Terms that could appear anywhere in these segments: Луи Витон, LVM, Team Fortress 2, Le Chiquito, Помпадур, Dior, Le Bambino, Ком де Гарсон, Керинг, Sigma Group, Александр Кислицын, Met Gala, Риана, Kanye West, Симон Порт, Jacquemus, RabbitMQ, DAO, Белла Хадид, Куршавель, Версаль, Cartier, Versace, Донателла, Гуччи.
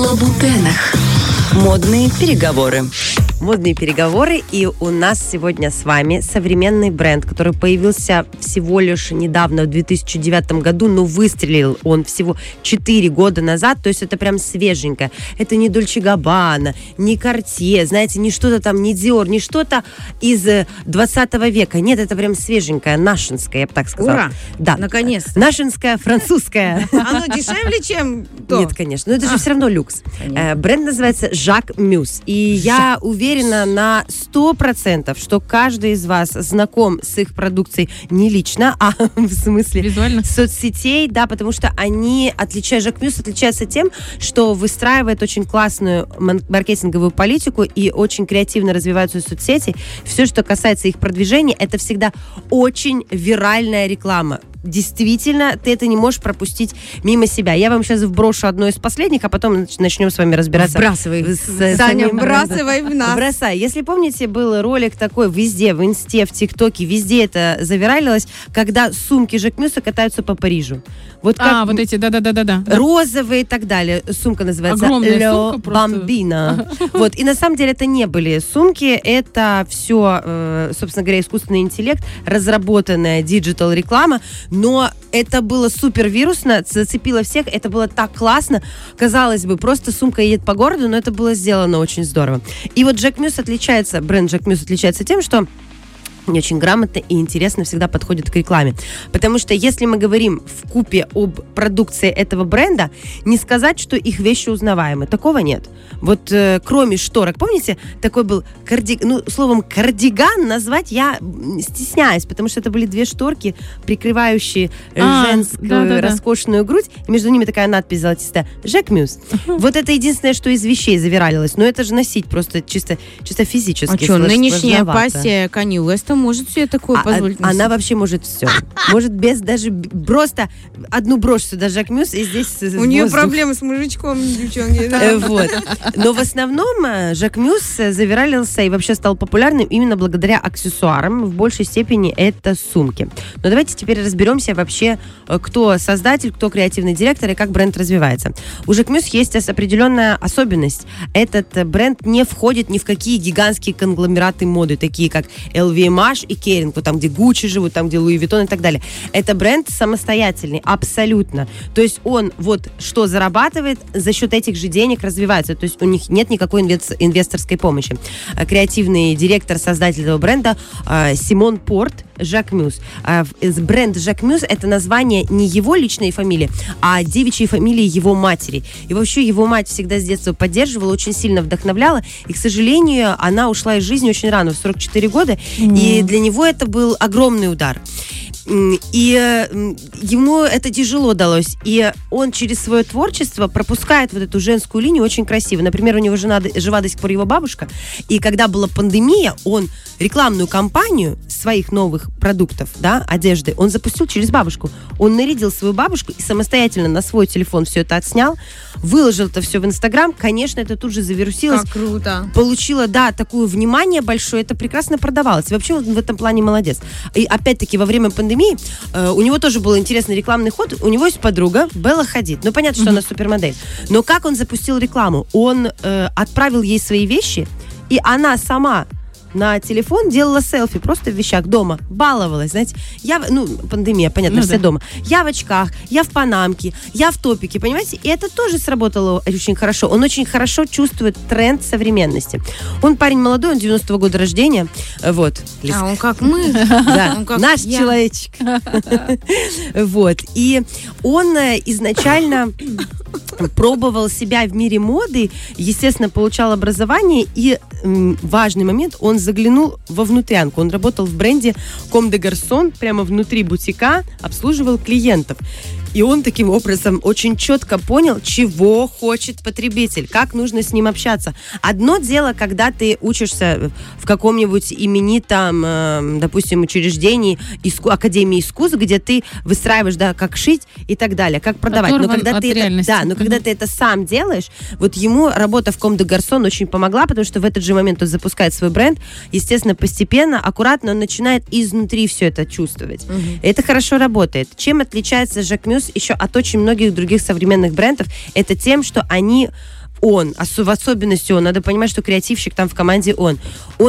Лабутенах. Модные переговоры. Модные переговоры, и у нас сегодня с вами современный бренд, который появился всего лишь недавно, в 2009 году, но выстрелил он всего 4 года назад, то есть это прям свеженько. Это не Dolce & Gabbana, не Cartier, знаете, не что-то там, не Dior, не что-то из 20 века. Нет, это прям свеженькое, нашинское, я бы так сказала. Ура! Да. Наконец-то. Нашинское, французское. Оно дешевле, чем то? Нет, конечно, но это же все равно люкс. Бренд называется Jacquemus, и я уверена, на 100%, что каждый из вас знаком с их продукцией не лично, а в смысле визуально соцсетей, да, потому что они Jacquemus отличается тем, что выстраивает очень классную маркетинговую политику и очень креативно развиваются соцсети. Все, что касается их продвижения, это всегда очень виральная реклама. Действительно, ты это не можешь пропустить мимо себя. Я вам сейчас вброшу одно из последних, а потом начнем с вами разбираться. Вбрасывай. Саня, вбрасывай в нас. Бросай. Если помните, был ролик такой везде, в Инсте, в ТикТоке, везде это завиралилось, когда сумки Jacquemus катаются по Парижу. Вот как вот эти, да-да-да-да. Розовые и так далее. Сумка называется Le Bambino. Вот. И на самом деле это не были сумки, это все, собственно говоря, искусственный интеллект, разработанная диджитал-реклама. Но это было супер вирусно, зацепило всех, это было так классно. Казалось бы, просто сумка едет по городу, но это было сделано очень здорово. И вот бренд Jacquemus отличается тем, что очень грамотно и интересно всегда подходит к рекламе. Потому что если мы говорим вкупе об продукции этого бренда, не сказать, что их вещи узнаваемы. Такого нет. Вот кроме шторок, помните, такой был кардиган. Ну, словом, кардиган назвать я стесняюсь, потому что это были две шторки, прикрывающие женскую роскошную грудь. И между ними такая надпись золотистая Jacquemus. Вот это единственное, что из вещей завиралилось. Но это же носить просто чисто физически. А что, нынешняя пассия Kanye West может себе такое позволить. Она вообще может все. Может без даже... Просто одну брошь сюда Jacquemus, и здесь у нее проблемы с мужичком, девчонки. Вот. Но в основном Jacquemus завиралился и вообще стал популярным именно благодаря аксессуарам. В большей степени это сумки. Но давайте теперь разберемся вообще, кто создатель, кто креативный директор и как бренд развивается. У Jacquemus есть определенная особенность. Этот бренд не входит ни в какие гигантские конгломераты моды, такие как LVM, и Керинг, вот там, где Гуччи живут, там, где Луи Витон и так далее. Это бренд самостоятельный, абсолютно. То есть он вот что зарабатывает, за счет этих же денег развивается. То есть у них нет никакой инвесторской помощи. Креативный директор, создатель этого бренда Симон Порт, Jacquemus. Бренд Jacquemus — это название не его личной фамилии, а девичьей фамилии его матери. И вообще его мать всегда с детства поддерживала, очень сильно вдохновляла. И, к сожалению, она ушла из жизни очень рано, в 44 года. И для него это был огромный удар. И ему это тяжело далось. И он через свое творчество пропускает вот эту женскую линию очень красиво. Например, у него жива до сих пор его бабушка. И когда была пандемия, он рекламную кампанию своих новых продуктов, да, одежды, он запустил через бабушку. Он нарядил свою бабушку и самостоятельно на свой телефон все это отснял, выложил это все в Инстаграм. Конечно, это тут же завирусилось. Как круто. Получило, да, такое внимание большое. Это прекрасно продавалось. Вообще он в этом плане молодец. И опять-таки во время пандемии у него тоже был интересный рекламный ход. У него есть подруга Белла Хадид. Ну, понятно, что она супермодель. Но как он запустил рекламу? Он отправил ей свои вещи, и она сама на телефон делала селфи просто в вещах дома, баловалась, знаете, пандемия, понятно, все дома, я в очках, я в панамке, я в топике, понимаете, и это тоже сработало очень хорошо, он очень хорошо чувствует тренд современности, он парень молодой, он 90-го года рождения, вот. А он как мы, да, наш человечек, вот, и он изначально пробовал себя в мире моды, естественно, получал образование, и важный момент, он заглянул во внутрянку. Он работал в бренде Ком де Гарсон, прямо внутри бутика, обслуживал клиентов. И он таким образом очень четко понял, чего хочет потребитель, как нужно с ним общаться. Одно дело, когда ты учишься в каком-нибудь именитом, допустим, учреждении, академии искусств, где ты выстраиваешь, да, как шить и так далее, как продавать. Но когда ты это, да, но когда ты это сам делаешь, вот ему работа в Ком де Гарсон очень помогла, потому что в этот же момент он запускает свой бренд, естественно, постепенно, аккуратно он начинает изнутри все это чувствовать. Это хорошо работает. Чем отличается Jacquemus еще от очень многих других современных брендов? Это тем, что они он, в особенности он, надо понимать, что креативщик там в команде он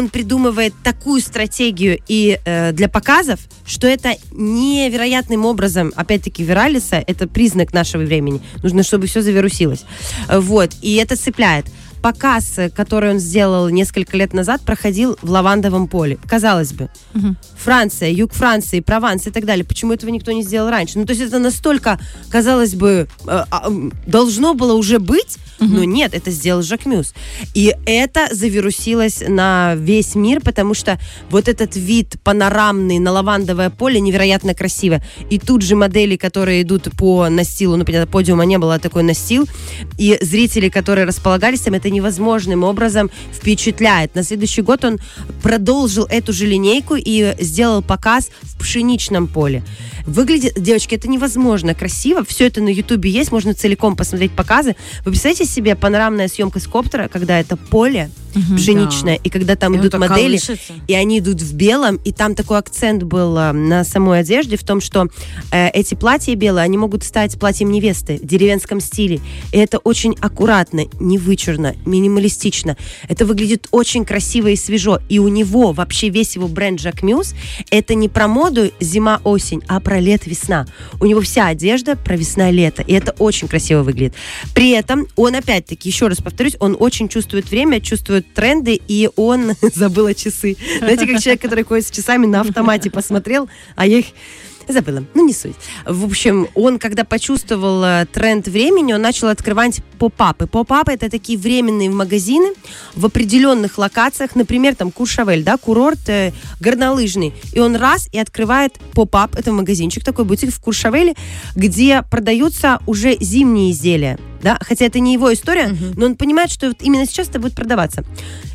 придумывает такую стратегию и для показов, что это невероятным образом, опять-таки, виралится, это признак нашего времени, нужно, чтобы все завирусилось, вот, и это цепляет. Показ, который он сделал несколько лет назад, проходил в лавандовом поле. Казалось бы, Франция, юг Франции, Прованс и так далее. Почему этого никто не сделал раньше? Ну, то есть это настолько, казалось бы, должно было уже быть, но нет, это сделал Жакмюс. И это завирусилось на весь мир, потому что вот этот вид панорамный на лавандовое поле невероятно красиво. И тут же модели, которые идут по настилу, ну, понятно, подиума не было, а такой настил, и зрители, которые располагались там, это невозможным образом впечатляет. На следующий год он продолжил эту же линейку и сделал показ в пшеничном поле. Выглядит, девочки, это невозможно красиво. Все это на Ютубе есть, можно целиком посмотреть показы. Вы представляете себе панорамная съемка с коптера, когда это поле пшеничное, да. И когда там и идут модели, колышется. И они идут в белом, и там такой акцент был на самой одежде в том, что эти платья белые, они могут стать платьем невесты в деревенском стиле. И это очень аккуратно, не вычурно, минималистично. Это выглядит очень красиво и свежо. И у него, вообще весь его бренд Jacquemus, это не про моду зима-осень, а про лето-весна. У него вся одежда про весна-лето, и это очень красиво выглядит. При этом он, опять-таки, еще раз повторюсь, он очень чувствует время, чувствует тренды, и он забыл о часы. Знаете, как человек, который ходит с часами на автомате, посмотрел, а я их забыла. Ну, не суть. В общем, он, когда почувствовал тренд времени, он начал открывать поп-апы. Поп-апы — это такие временные магазины в определенных локациях. Например, там Куршавель, да, курорт горнолыжный. И он раз и открывает поп-ап. Это магазинчик, такой бутик в Куршавеле, где продаются уже зимние изделия. Да? Хотя это не его история, но он понимает, что вот именно сейчас это будет продаваться.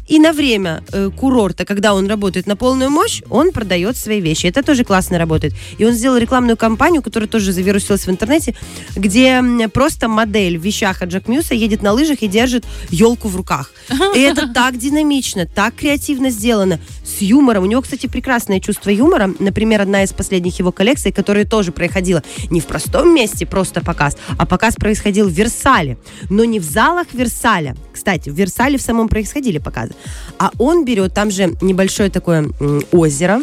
И на время курорта, когда он работает на полную мощь, он продает свои вещи. Это тоже классно работает. И он сделал рекламную кампанию, которая тоже завирусилась в интернете, где просто модель в вещах от Jacquemus едет на лыжах и держит елку в руках. И это так динамично, так креативно сделано, с юмором. У него, кстати, прекрасное чувство юмора. Например, одна из последних его коллекций, которая тоже проходила не в простом месте, просто показ, а показ происходил в Версале. Но не в залах Версаля. Кстати, в Версале в самом происходили показы. А он берет, там же небольшое такое озеро,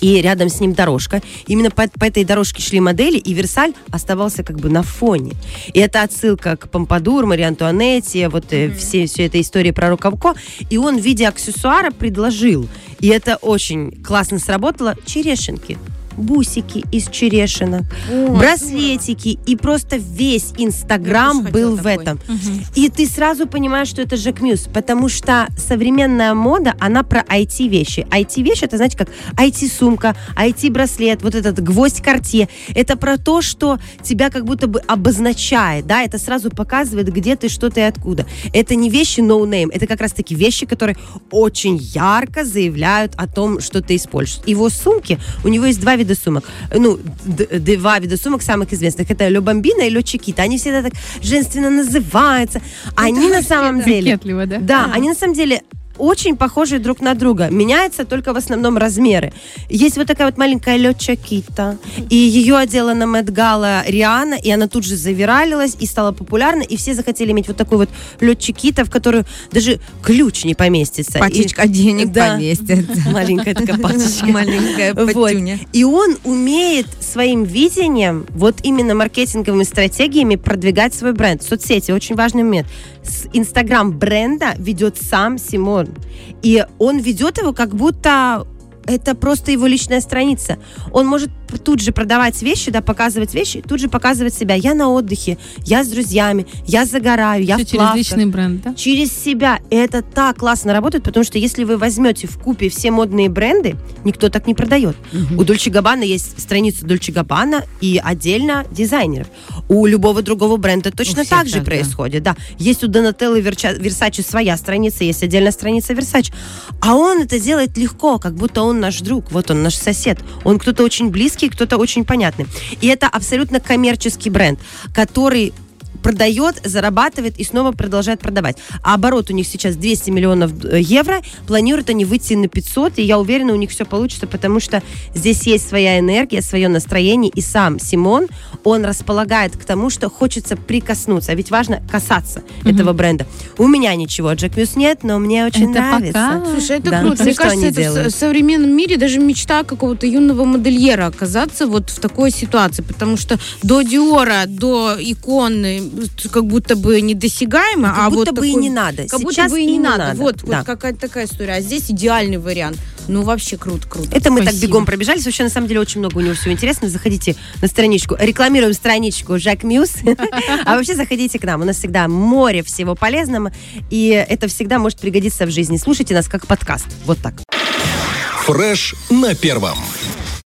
и рядом с ним дорожка. Именно по этой дорожке шли модели, и Версаль оставался как бы на фоне. И это отсылка к Помпадур, Марии Антуанетте, вот вся эта история про рукавко. И он в виде аксессуара предложил. И это очень классно сработало. Черешенки. Бусики из черешинок, браслетики, и просто весь Инстаграм был в этом. И ты сразу понимаешь, что это Jacquemus, потому что современная мода, она про IT-вещи. IT-вещи, это, знаете, как IT-сумка, IT-браслет, вот этот гвоздь Cartier. Это про то, что тебя как будто бы обозначает, да, это сразу показывает, где ты, что ты и откуда. Это не вещи no-name, это как раз-таки вещи, которые очень ярко заявляют о том, что ты используешь. Его сумки, у него есть два вида сумок самых известных. Это Le Bambino и Le Chiquito. Они всегда так женственно называются. Они на самом деле... Да, они на самом деле... очень похожие друг на друга. Меняются только в основном размеры. Есть вот такая вот маленькая Le Chiquito. И ее одела на Met Gala Риана, и она тут же завиралилась и стала популярна, и все захотели иметь вот такой вот Le Chiquito, в которую даже ключ не поместится. Пачечка денег поместится. Маленькая такая пачечка. Маленькая патюня. Вот. И он умеет своим видением, вот именно маркетинговыми стратегиями, продвигать свой бренд. Соцсети, очень важный момент. Инстаграм бренда ведет сам Симон. И он ведет его, как будто это просто его личная страница. Он может тут же продавать вещи, да, показывать вещи, тут же показывать себя. Я на отдыхе, я с друзьями, я загораю, я в плавках. Через личный бренд, да? Через себя. Это так классно работает, потому что если вы возьмете вкупе все модные бренды, никто так не продает. У Dolce & Gabbana есть страница Dolce & Gabbana и отдельно дизайнеров. У любого другого бренда точно так же происходит. Да. Есть у Донателлы и Versace своя страница, есть отдельная страница Versace. А он это делает легко, как будто он наш друг, вот он наш сосед. Он кто-то очень близкий, кто-то очень понятный. И это абсолютно коммерческий бренд, который продает, зарабатывает и снова продолжает продавать. А оборот у них сейчас 200 миллионов евро. Планируют они выйти на 500, и я уверена, у них все получится, потому что здесь есть своя энергия, свое настроение, и сам Симон, он располагает к тому, что хочется прикоснуться. А ведь важно касаться этого бренда. У меня ничего, Jacquemus нет, но мне очень это нравится. Пока. Слушай, это круто. Ну, мне кажется, это делают в современном мире даже мечта какого-то юного модельера оказаться вот в такой ситуации, потому что до Диора, до иконы как будто бы недосягаемо. Как будто вот бы такой, и не надо. Как сейчас будто бы и не надо. Надо. Вот, да. Вот какая-то такая история. А здесь идеальный вариант. Ну, вообще круто. Это мы так бегом пробежались. Вообще, на самом деле, очень много у него всего интересного. Заходите на страничку. Рекламируем страничку Jacquemus. А вообще, заходите к нам. У нас всегда море всего полезного. И это всегда может пригодиться в жизни. Слушайте нас как подкаст. Вот так. Фреш на первом.